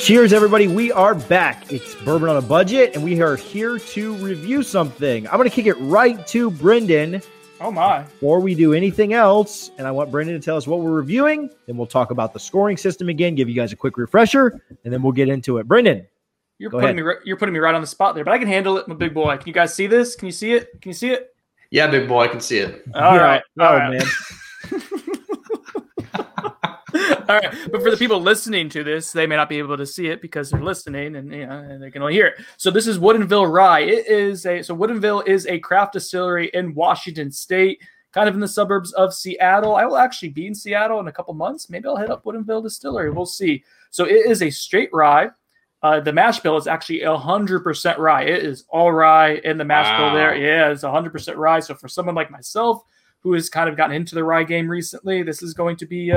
Cheers, everybody. We are back. It's Bourbon on a Budget, and we are here to review something. I'm going to kick it right to Brendan. Oh, my. Before we do anything else, and I want Brendan to tell us what we're reviewing, then we'll talk about the scoring system again, give you guys a quick refresher, and then we'll get into it. Brendan. You're putting me right on the spot there, but I can handle it. I'm a big boy. Can you guys see this? Can you see it? Can you see it? Yeah, big boy, I can see it. All right, man. All right, but for the people listening to this, they may not be able to see it because they're listening, and you know, they can only hear it. So this is Woodinville Rye. Woodinville is a craft distillery in Washington State, kind of in the suburbs of Seattle. I will actually be in Seattle in a couple months. Maybe I'll hit up Woodinville Distillery. We'll see. So it is a straight rye. The mash bill is actually 100% rye. It is all rye in the mash bill there. Yeah, it's 100% rye. So for someone like myself who has kind of gotten into the rye game recently, this is going to be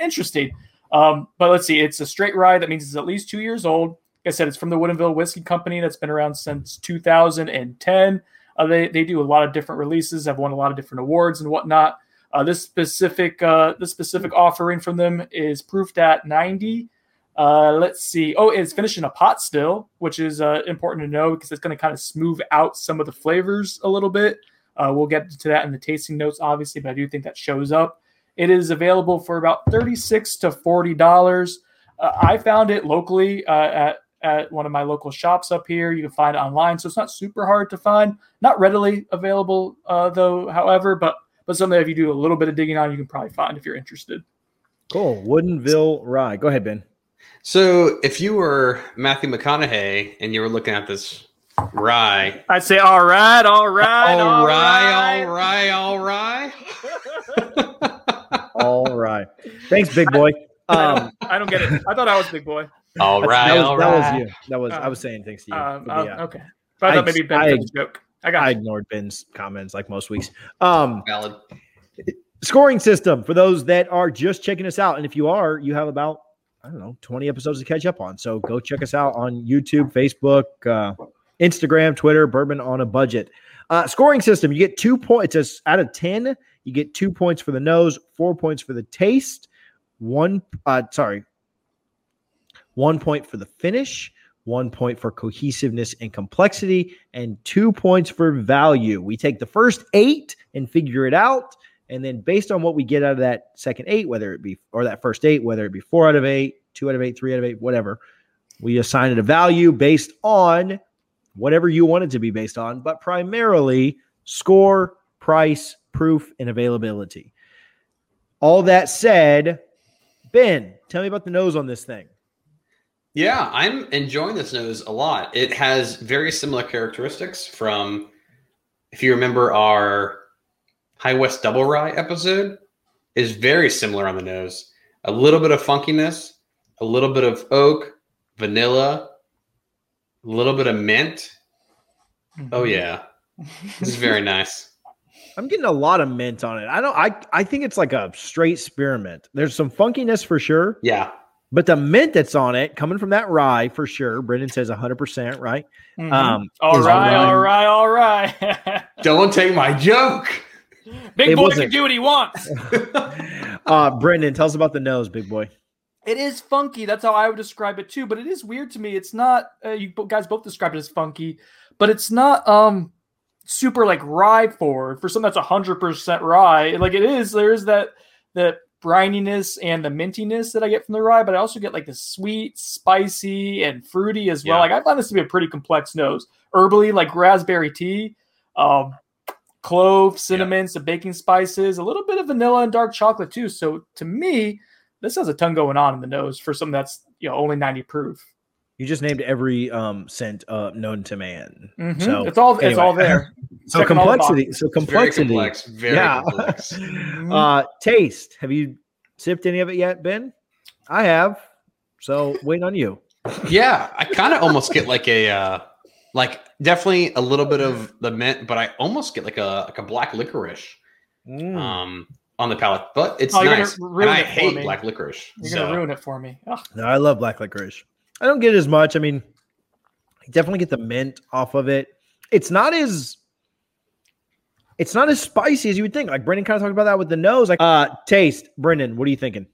interesting. But let's see. It's a straight rye. That means it's at least 2 years old. Like I said, it's from the Woodinville Whiskey Company. That's been around since 2010. They do a lot of different releases. I've won a lot of different awards and whatnot. This specific offering from them is proofed at 90. Let's see. Oh, it's finished in a pot still, which is important to know because it's going to kind of smooth out some of the flavors a little bit. We'll get to that in the tasting notes, obviously, but I do think that shows up. It is available for about $36 to $40. I found it locally at one of my local shops up here. You can find it online, so it's not super hard to find. Not readily available, though, however, but something that if you do a little bit of digging on, you can probably find if you're interested. Cool. Woodinville Rye. Go ahead, Ben. So if you were Matthew McConaughey and you were looking at this rye, I'd say, all right. All right. Thanks, big boy. I don't get it. I thought I was big boy. All right. That was you. I was saying thanks to you. Okay. But I thought maybe Ben did a joke. I ignored Ben's comments like most weeks. Valid. Scoring system for those that are just checking us out. And if you are, you have about, 20 episodes to catch up on. So go check us out on YouTube, Facebook, Instagram, Twitter, Bourbon on a Budget. Scoring system, you get 2 points. It's out of 10. You get 2 points for the nose, 4 points for the taste, 1 point for the finish, 1 point for cohesiveness and complexity, and 2 points for value. We take the first 8 and figure it out. And then based on what we get out of that second 8, whether it be 4 out of 8, 2 out of 8, 3 out of 8, whatever, we assign it a value based on whatever you want it to be based on, but primarily score, price, proof, and availability. All that said, Ben, tell me about the nose on this thing. Yeah, I'm enjoying this nose a lot. It has very similar characteristics from, if you remember our High West Double Rye episode, is very similar on the nose. A little bit of funkiness, a little bit of oak, vanilla, a little bit of mint. Oh yeah, this is very nice. I'm getting a lot of mint on it. I think it's like a straight spearmint. There's some funkiness for sure. Yeah, but the mint that's on it, coming from that rye for sure. Brendan says 100%, right? Mm-hmm. All right. Don't take my joke. Big boy can do what he wants. Brendan, tell us about the nose, big boy. It is funky. That's how I would describe it too. But it is weird to me. It's not. You guys both described it as funky, but it's not super like rye forward for something that's 100% rye. Like it is. There is that brininess and the mintiness that I get from the rye, but I also get like the sweet, spicy, and fruity as well. Yeah. Like I find this to be a pretty complex nose, herbally, like raspberry tea. Clove, cinnamon, some baking spices, a little bit of vanilla and dark chocolate too. So to me, this has a ton going on in the nose for something that's only 90 proof. You just named every scent known to man. Mm-hmm. So it's all anyway. It's all there. So complexity. Very complex. Very complex. Taste. Have you sipped any of it yet, Ben? I have. So wait on you. Yeah, I kind of almost get like a definitely a little bit of the mint, but I almost get like a black licorice on the palate. But it's nice. And I hate black licorice. You're gonna ruin it for me. Ugh. No, I love black licorice. I don't get it as much. I mean, I definitely get the mint off of it. It's not as spicy as you would think. Like Brendan kind of talked about that with the nose. Like taste, Brendan, what are you thinking?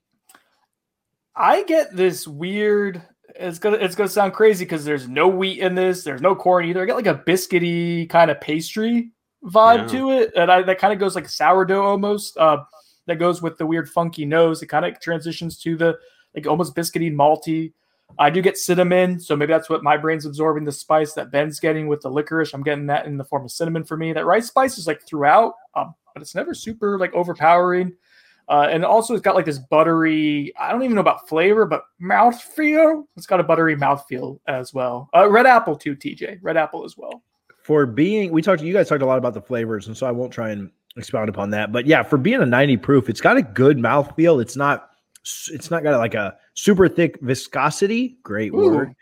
I get this weird. It's gonna sound crazy because there's no wheat in this. There's no corn either. I get like a biscuity kind of pastry vibe to it, and that kind of goes like sourdough almost. That goes with the weird funky nose. It kind of transitions to the like almost biscuity malty. I do get cinnamon, so maybe that's what my brain's absorbing, the spice that Ben's getting with the licorice. I'm getting that in the form of cinnamon for me. That rice spice is like throughout, but it's never super like overpowering. And also it's got like this buttery, I don't even know about flavor, but mouthfeel. It's got a buttery mouthfeel as well. Red apple too, TJ. Red apple as well. You guys talked a lot about the flavors, and so I won't try and expound upon that. But yeah, for being a 90 proof, it's got a good mouthfeel. It's not got like a super thick viscosity. Great word.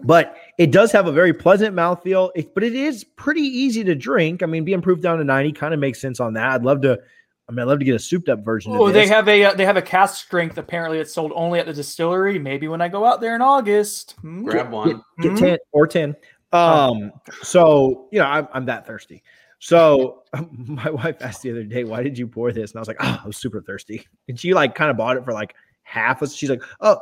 But it does have a very pleasant mouthfeel. But it is pretty easy to drink. I mean, being proofed down to 90 kind of makes sense on that. I'd love to get a souped up version of this. They have a cask strength. Apparently, it's sold only at the distillery. Maybe when I go out there in August, grab one. Get 10 or 10. So you know, I'm that thirsty. So my wife asked the other day, why did you pour this? And I was like, I was super thirsty. And she like kind of bought it for like half. She's like, oh,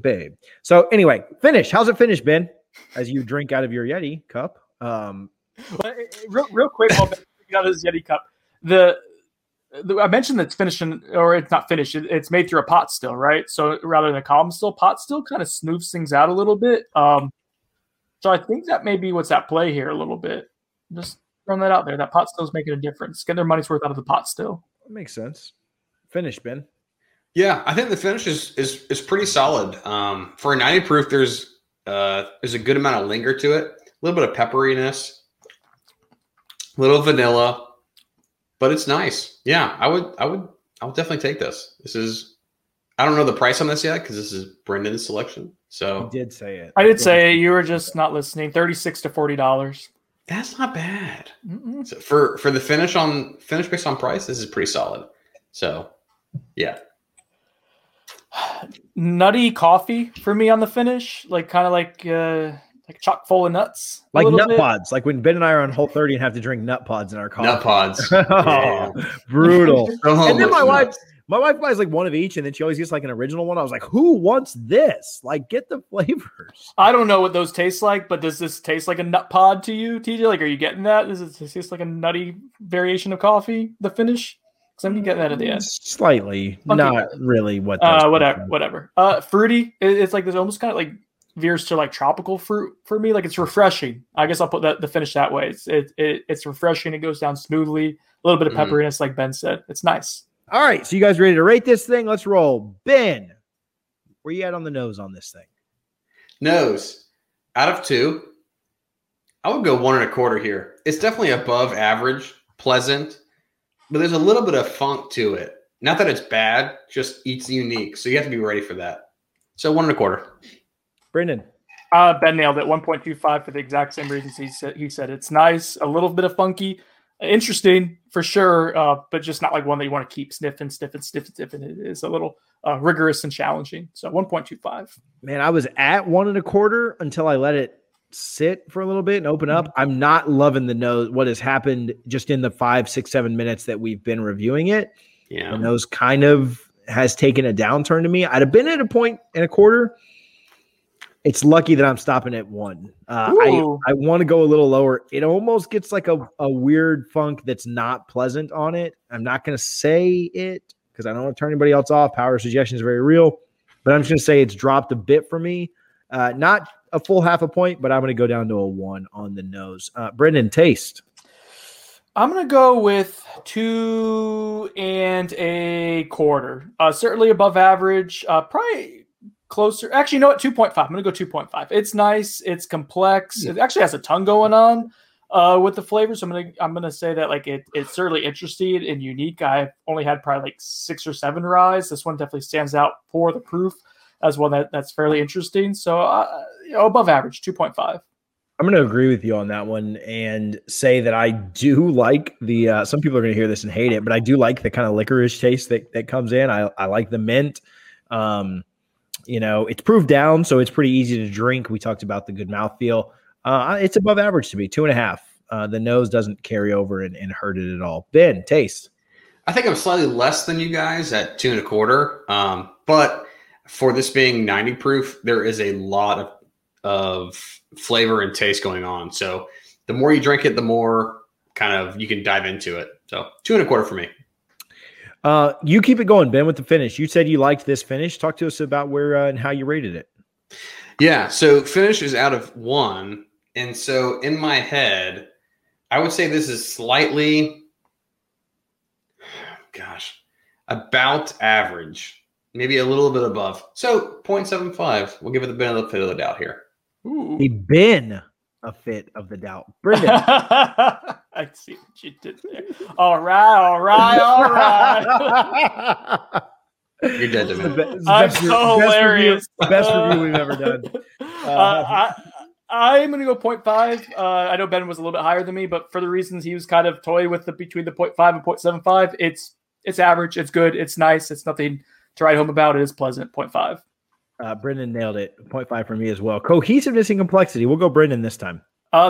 babe. So anyway, finish. How's it finish, Ben? As you drink out of your Yeti cup. Real quick, while Ben drinking out of his Yeti cup, I mentioned that's finishing, or it's not finished. It's made through a pot still, right? So rather than a column still, pot still kind of smooths things out a little bit. So I think that may be what's at play here a little bit. Just throwing that out there. That pot still's making a difference. Get their money's worth out of the pot still. That makes sense. Finish, Ben. Yeah, I think the finish is pretty solid. For a 90 proof, there's a good amount of linger to it. A little bit of pepperiness, a little vanilla, but it's nice. Yeah, I would definitely take this. I don't know the price on this yet because this is Brendan's selection. So he did say it. I did say it. You were just not listening. $36 to $40. That's not bad. So for the finish based on price, this is pretty solid. So, yeah. Nutty coffee for me on the finish, like kind of like chock full of nuts, like nut pods. Like when Ben and I are on Whole 30 and have to drink nut pods in our coffee. Nut pods, brutal. And then my wife buys like one of each, and then she always gets like an original one. I was like, who wants this? Like, get the flavors. I don't know what those taste like, but does this taste like a nut pod to you, TJ? Like, are you getting that? Does it taste like a nutty variation of coffee? The finish. Because I'm gonna get that at the end. Slightly, funky, not really. What? Whatever. Fruity. It's like this almost kind of like veers to like tropical fruit for me. Like it's refreshing. I guess I'll put the finish that way. It's refreshing. It goes down smoothly. A little bit of pepperiness, like Ben said. It's nice. All right, so you guys ready to rate this thing? Let's roll. Ben, where you at on the nose on this thing? Nose, out of 2, I would go 1.25 here. It's definitely above average, pleasant. But there's a little bit of funk to it. Not that it's bad, just it's unique. So you have to be ready for that. So 1.25. Brendan. Ben nailed it. 1.25 for the exact same reasons he said. It's nice, a little bit of funky, interesting for sure, but just not like one that you want to keep sniffing. It is a little rigorous and challenging. So 1.25. Man, I was at 1.25 until I let it sit for a little bit and open up. I'm not loving the nose. What has happened just in the 5, 6, 7 minutes that we've been reviewing it. Yeah. The nose kind of has taken a downturn to me. I'd have been at 1.25. It's lucky that I'm stopping at 1. I want to go a little lower. It almost gets like a weird funk that's not pleasant on it. I'm not going to say it because I don't want to turn anybody else off. Power suggestion is very real, but I'm just going to say it's dropped a bit for me. Not a full half a point, but I'm going to go down to a 1 on the nose. Brendan, taste. I'm going to go with 2.25. Certainly above average. Probably closer. Actually, you know what? 2.5. I'm going to go 2.5. It's nice. It's complex. Yeah. It actually has a ton going on with the flavors. So I'm going to say that like it's certainly interesting and unique. I've only had probably like 6 or 7 ryes. This one definitely stands out for the proof as well. That's fairly interesting. So above average, 2.5. I'm going to agree with you on that one and say that I do like the some people are going to hear this and hate it, but I do like the kind of licorice taste that comes in. I like the mint. It's proof down, so it's pretty easy to drink. We talked about the good mouthfeel. It's above average to me, 2.5. The nose doesn't carry over and hurt it at all. Ben, taste. I think I'm slightly less than you guys at 2.25. But for this being 90 proof, there is a lot of flavor and taste going on. So the more you drink it, the more kind of you can dive into it. So 2.25 for me. You keep it going, Ben, with the finish. You said you liked this finish. Talk to us about where and how you rated it. Yeah. So finish is out of 1. And so in my head, I would say this is slightly, about average, maybe a little bit above. So 0.75, we'll give it the benefit of the doubt here. Ooh. A bit of the doubt. Brendan. I see what you did there. All right. You're dead to me. Hilarious. Best review we've ever done. I'm going to go 0.5. I know Ben was a little bit higher than me, but for the reasons he was kind of toying with between the 0.5 and 0.75, it's average. It's good. It's nice. It's nothing to write home about. It is pleasant. 0.5. Brendan nailed it. 0.5 for me as well. Cohesiveness and complexity. We'll go Brendan this time.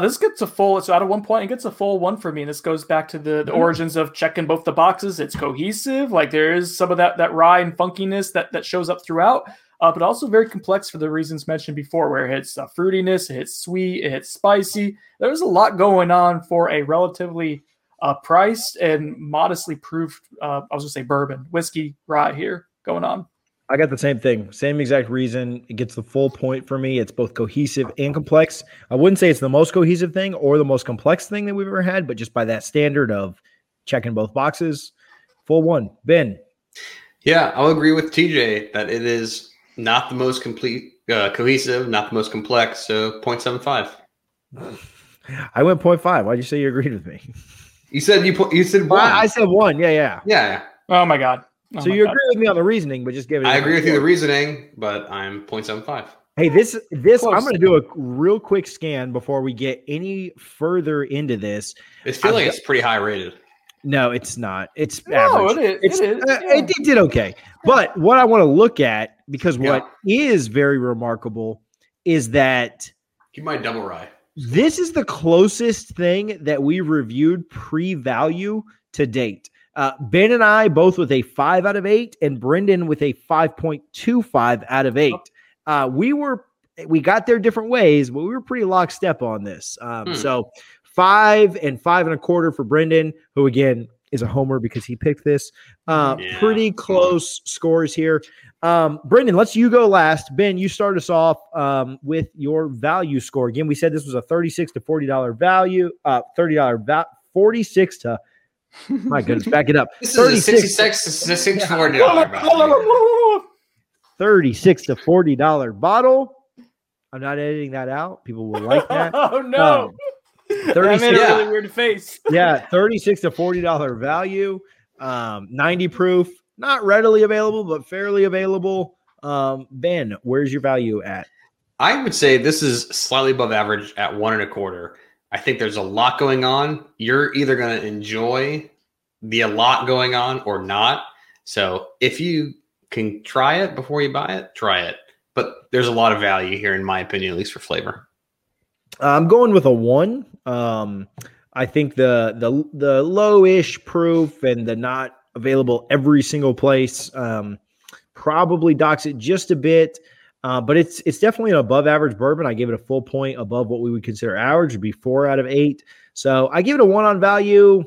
This gets a full. So out of 1 point, it gets a full 1 for me. And this goes back to the origins of checking both the boxes. It's cohesive. Like there is some of that rye and funkiness that shows up throughout, but also very complex for the reasons mentioned before, where it hits fruitiness, it hits sweet, it hits spicy. There's a lot going on for a relatively priced and modestly proofed, I was going to say bourbon, whiskey, rye here going on. I got the same thing. Same exact reason. It gets the full point for me. It's both cohesive and complex. I wouldn't say it's the most cohesive thing or the most complex thing that we've ever had, but just by that standard of checking both boxes, full 1. Ben. Yeah, I'll agree with TJ that it is not the most complete, cohesive, not the most complex. So 0.75. I went 0.5. Why'd you say you agreed with me? You said you said 1. I said 1. Yeah. Oh my God. So you agree with me on the reasoning, but just give it. I agree with you the reasoning, but I'm 0.75. Hey, this close. I'm going to do a real quick scan before we get any further into this. It's feeling like it's pretty high rated. No, it's not. It's average. It is. It did okay. But what I want to look at, because what is very remarkable is that you might double rye. This is the closest thing that we reviewed pre-value to date. Ben and I both with a 5 out of 8, and Brendan with a 5.25 out of 8. We got there different ways, but we were pretty lockstep on this. So 5 and 5.25 for Brendan, who again is a homer because he picked this. Pretty close scores here. Brendan, you go last. Ben, you start us off with your value score. Again, we said this was a $36 to $40 value. $46 to. My goodness, back it up. This is $36 to $40. $36 to $40 bottle. I'm not editing that out. People will like that. Oh no! I made a really weird face. Yeah, $36 to $40 value. 90 proof, not readily available, but fairly available. Ben, where's your value at? I would say this is slightly above average at 1.25. I think there's a lot going on. You're either going to enjoy the a lot going on or not. So if you can try it before you buy it, try it. But there's a lot of value here, in my opinion, at least for flavor. I'm going with a 1. I think the low-ish proof and the not available every single place probably docks it just a bit. But it's definitely an above average bourbon. I give it a full point above what we would consider average. It would be 4 out of 8. So I give it a 1 on value.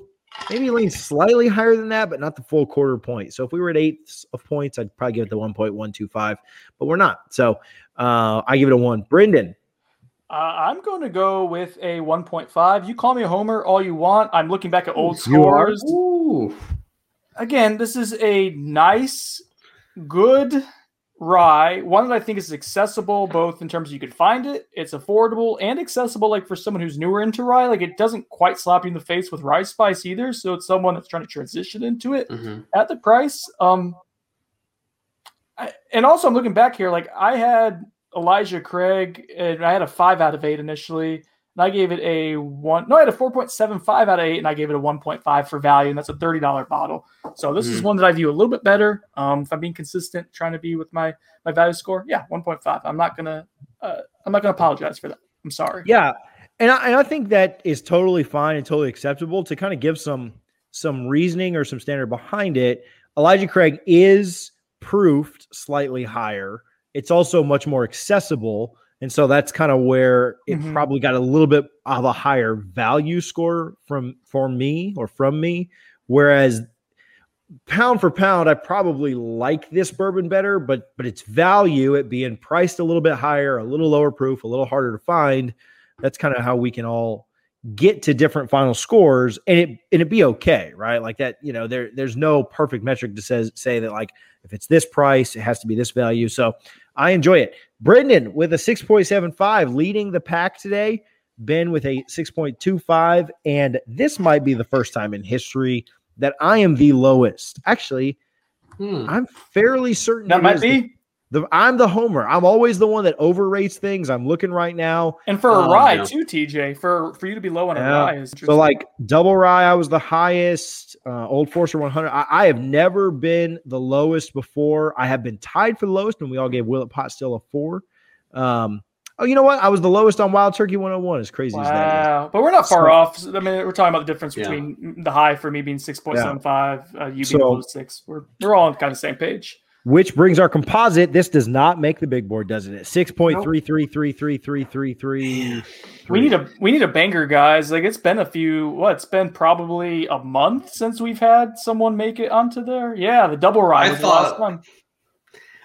Maybe leans slightly higher than that, but not the full quarter point. So if we were at 8 of points, I'd probably give it the 1.125, but we're not. So I give it a 1. Brendan. I'm going to go with a 1.5. You call me a homer all you want. I'm looking back at old scores. Again, this is a nice, good rye, one that I think is accessible, both in terms of you could find it, it's affordable and accessible, like for someone who's newer into rye. Like it doesn't quite slap you in the face with rye spice either. So it's someone that's trying to transition into it at the price. And also I'm looking back here, like I had Elijah Craig and I had a 5 out of 8 initially, and I gave it a 4.75 out of 8 and I gave it a 1.5 for value. And that's a $30 bottle. So this is one that I view a little bit better. If I'm being consistent, trying to be with my value score. Yeah. 1.5. I'm not going to apologize for that. I'm sorry. Yeah. And I think that is totally fine and totally acceptable to kind of give some reasoning or some standard behind it. Elijah Craig is proofed slightly higher. It's also much more accessible. And so that's kind of where it probably got a little bit of a higher value score from me. Whereas pound for pound, I probably like this bourbon better, but its value, it being priced a little bit higher, a little lower proof, a little harder to find. That's kind of how we can all get to different final scores and it'd be okay, right? Like that, you know, there's no perfect metric to say that like, if it's this price, it has to be this value. So I enjoy it. Brendan with a 6.75 leading the pack today, Ben with a 6.25. And this might be the first time in history that I am the lowest. Actually, I'm fairly certain that might be. I'm the homer. I'm always the one that overrates things. I'm looking right now. And for a rye too, TJ, for you to be low on a rye is interesting. So like double rye, I was the highest. Old Forester 100. I have never been the lowest before. I have been tied for the lowest, and we all gave Willet Pot Still a 4. Oh, you know what? I was the lowest on Wild Turkey 101, as crazy as that is. But we're not far off. I mean, we're talking about the difference between the high for me being 6.75, you being below 6. We're all on kind of the same page. Which brings our composite. This does not make the big board, does it? 6.33333333. We need a banger, guys. Like it's been probably a month since we've had someone make it onto there. Yeah, the double rye was the last one.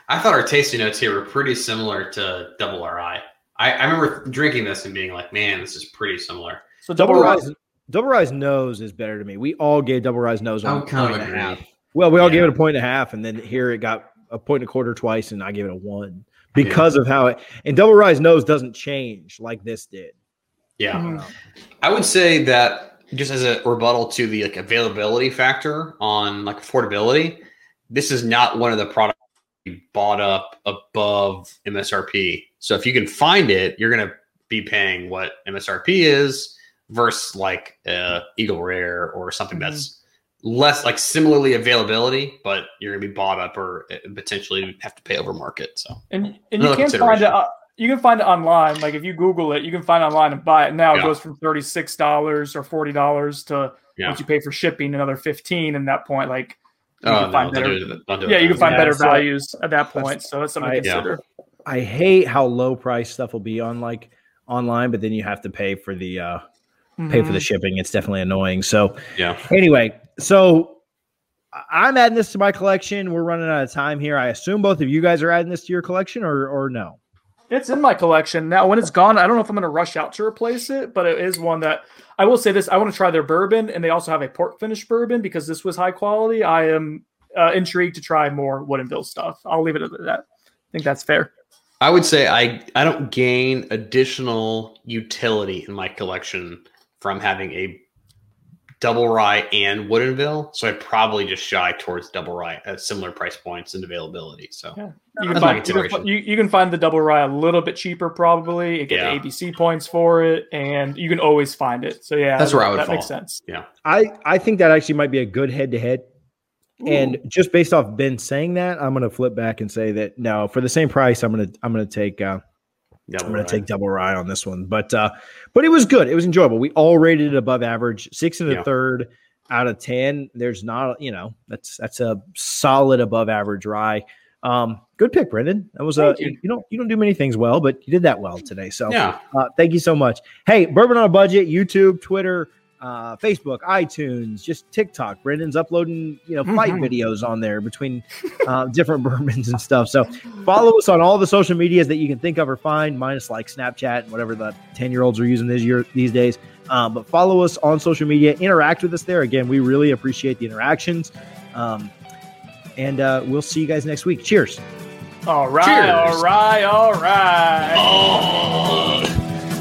I thought our tasting notes here were pretty similar to double rye. I remember drinking this and being like, man, this is pretty similar. So double rye's nose is better to me. We all gave double rye's nose on kind of agree. Well, we all gave it a 1.5, and then here it got a 1.25 twice, and I gave it a 1 because of how it – and double rye's nose doesn't change like this did. Yeah. I would say that just as a rebuttal to the like availability factor on like affordability, this is not one of the products you bought up above MSRP. So if you can find it, you're going to be paying what MSRP is versus like Eagle Rare or something that's – less like similarly availability, but you're gonna be bought up or potentially have to pay over market. So and you can find it. You can find it online. Like if you Google it, you can find it online and buy it. Now it goes from $36 or $40 to what you pay for shipping, another $15. And that point, like you can find better values at that point. So that's something to consider. Yeah. I hate how low price stuff will be on like online, but then you have to pay for the shipping. It's definitely annoying. So anyway. So I'm adding this to my collection. We're running out of time here. I assume both of you guys are adding this to your collection or no? It's in my collection. Now, when it's gone, I don't know if I'm going to rush out to replace it, but it is one that I will say this. I want to try their bourbon, and they also have a port finish bourbon because this was high quality. I am intrigued to try more Woodinville stuff. I'll leave it at that. I think that's fair. I would say I don't gain additional utility in my collection from having a double rye and Woodinville, so I'd probably just shy towards double rye at similar price points and availability. So you can find the double rye a little bit cheaper, probably. You get ABC points for it, and you can always find it. So yeah, that's where I would. That fall. Makes sense. Yeah, I think that actually might be a good head to head. And just based off Ben saying that, I'm going to flip back and say that no, for the same price, I'm going to take. I'm going to take double rye on this one, but it was good. It was enjoyable. We all rated it above average, 6 1/3 out of 10. There's not, that's a solid above average rye. Good pick, Brendan. That was you don't do many things well, but you did that well today. So thank you so much. Hey, Bourbon on a Budget, YouTube, Twitter, Facebook, iTunes, just TikTok. Brendan's uploading, fight videos on there between different bourbons and stuff. So follow us on all the social medias that you can think of or find, minus like Snapchat and whatever the 10-year-olds are using these days. But follow us on social media, interact with us there. Again, we really appreciate the interactions. And we'll see you guys next week. Cheers. All right, cheers. All right, all right. Oh.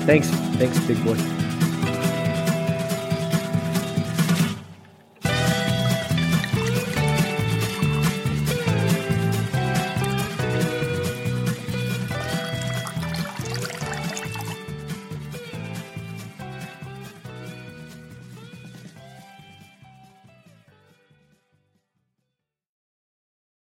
Thanks, big boy.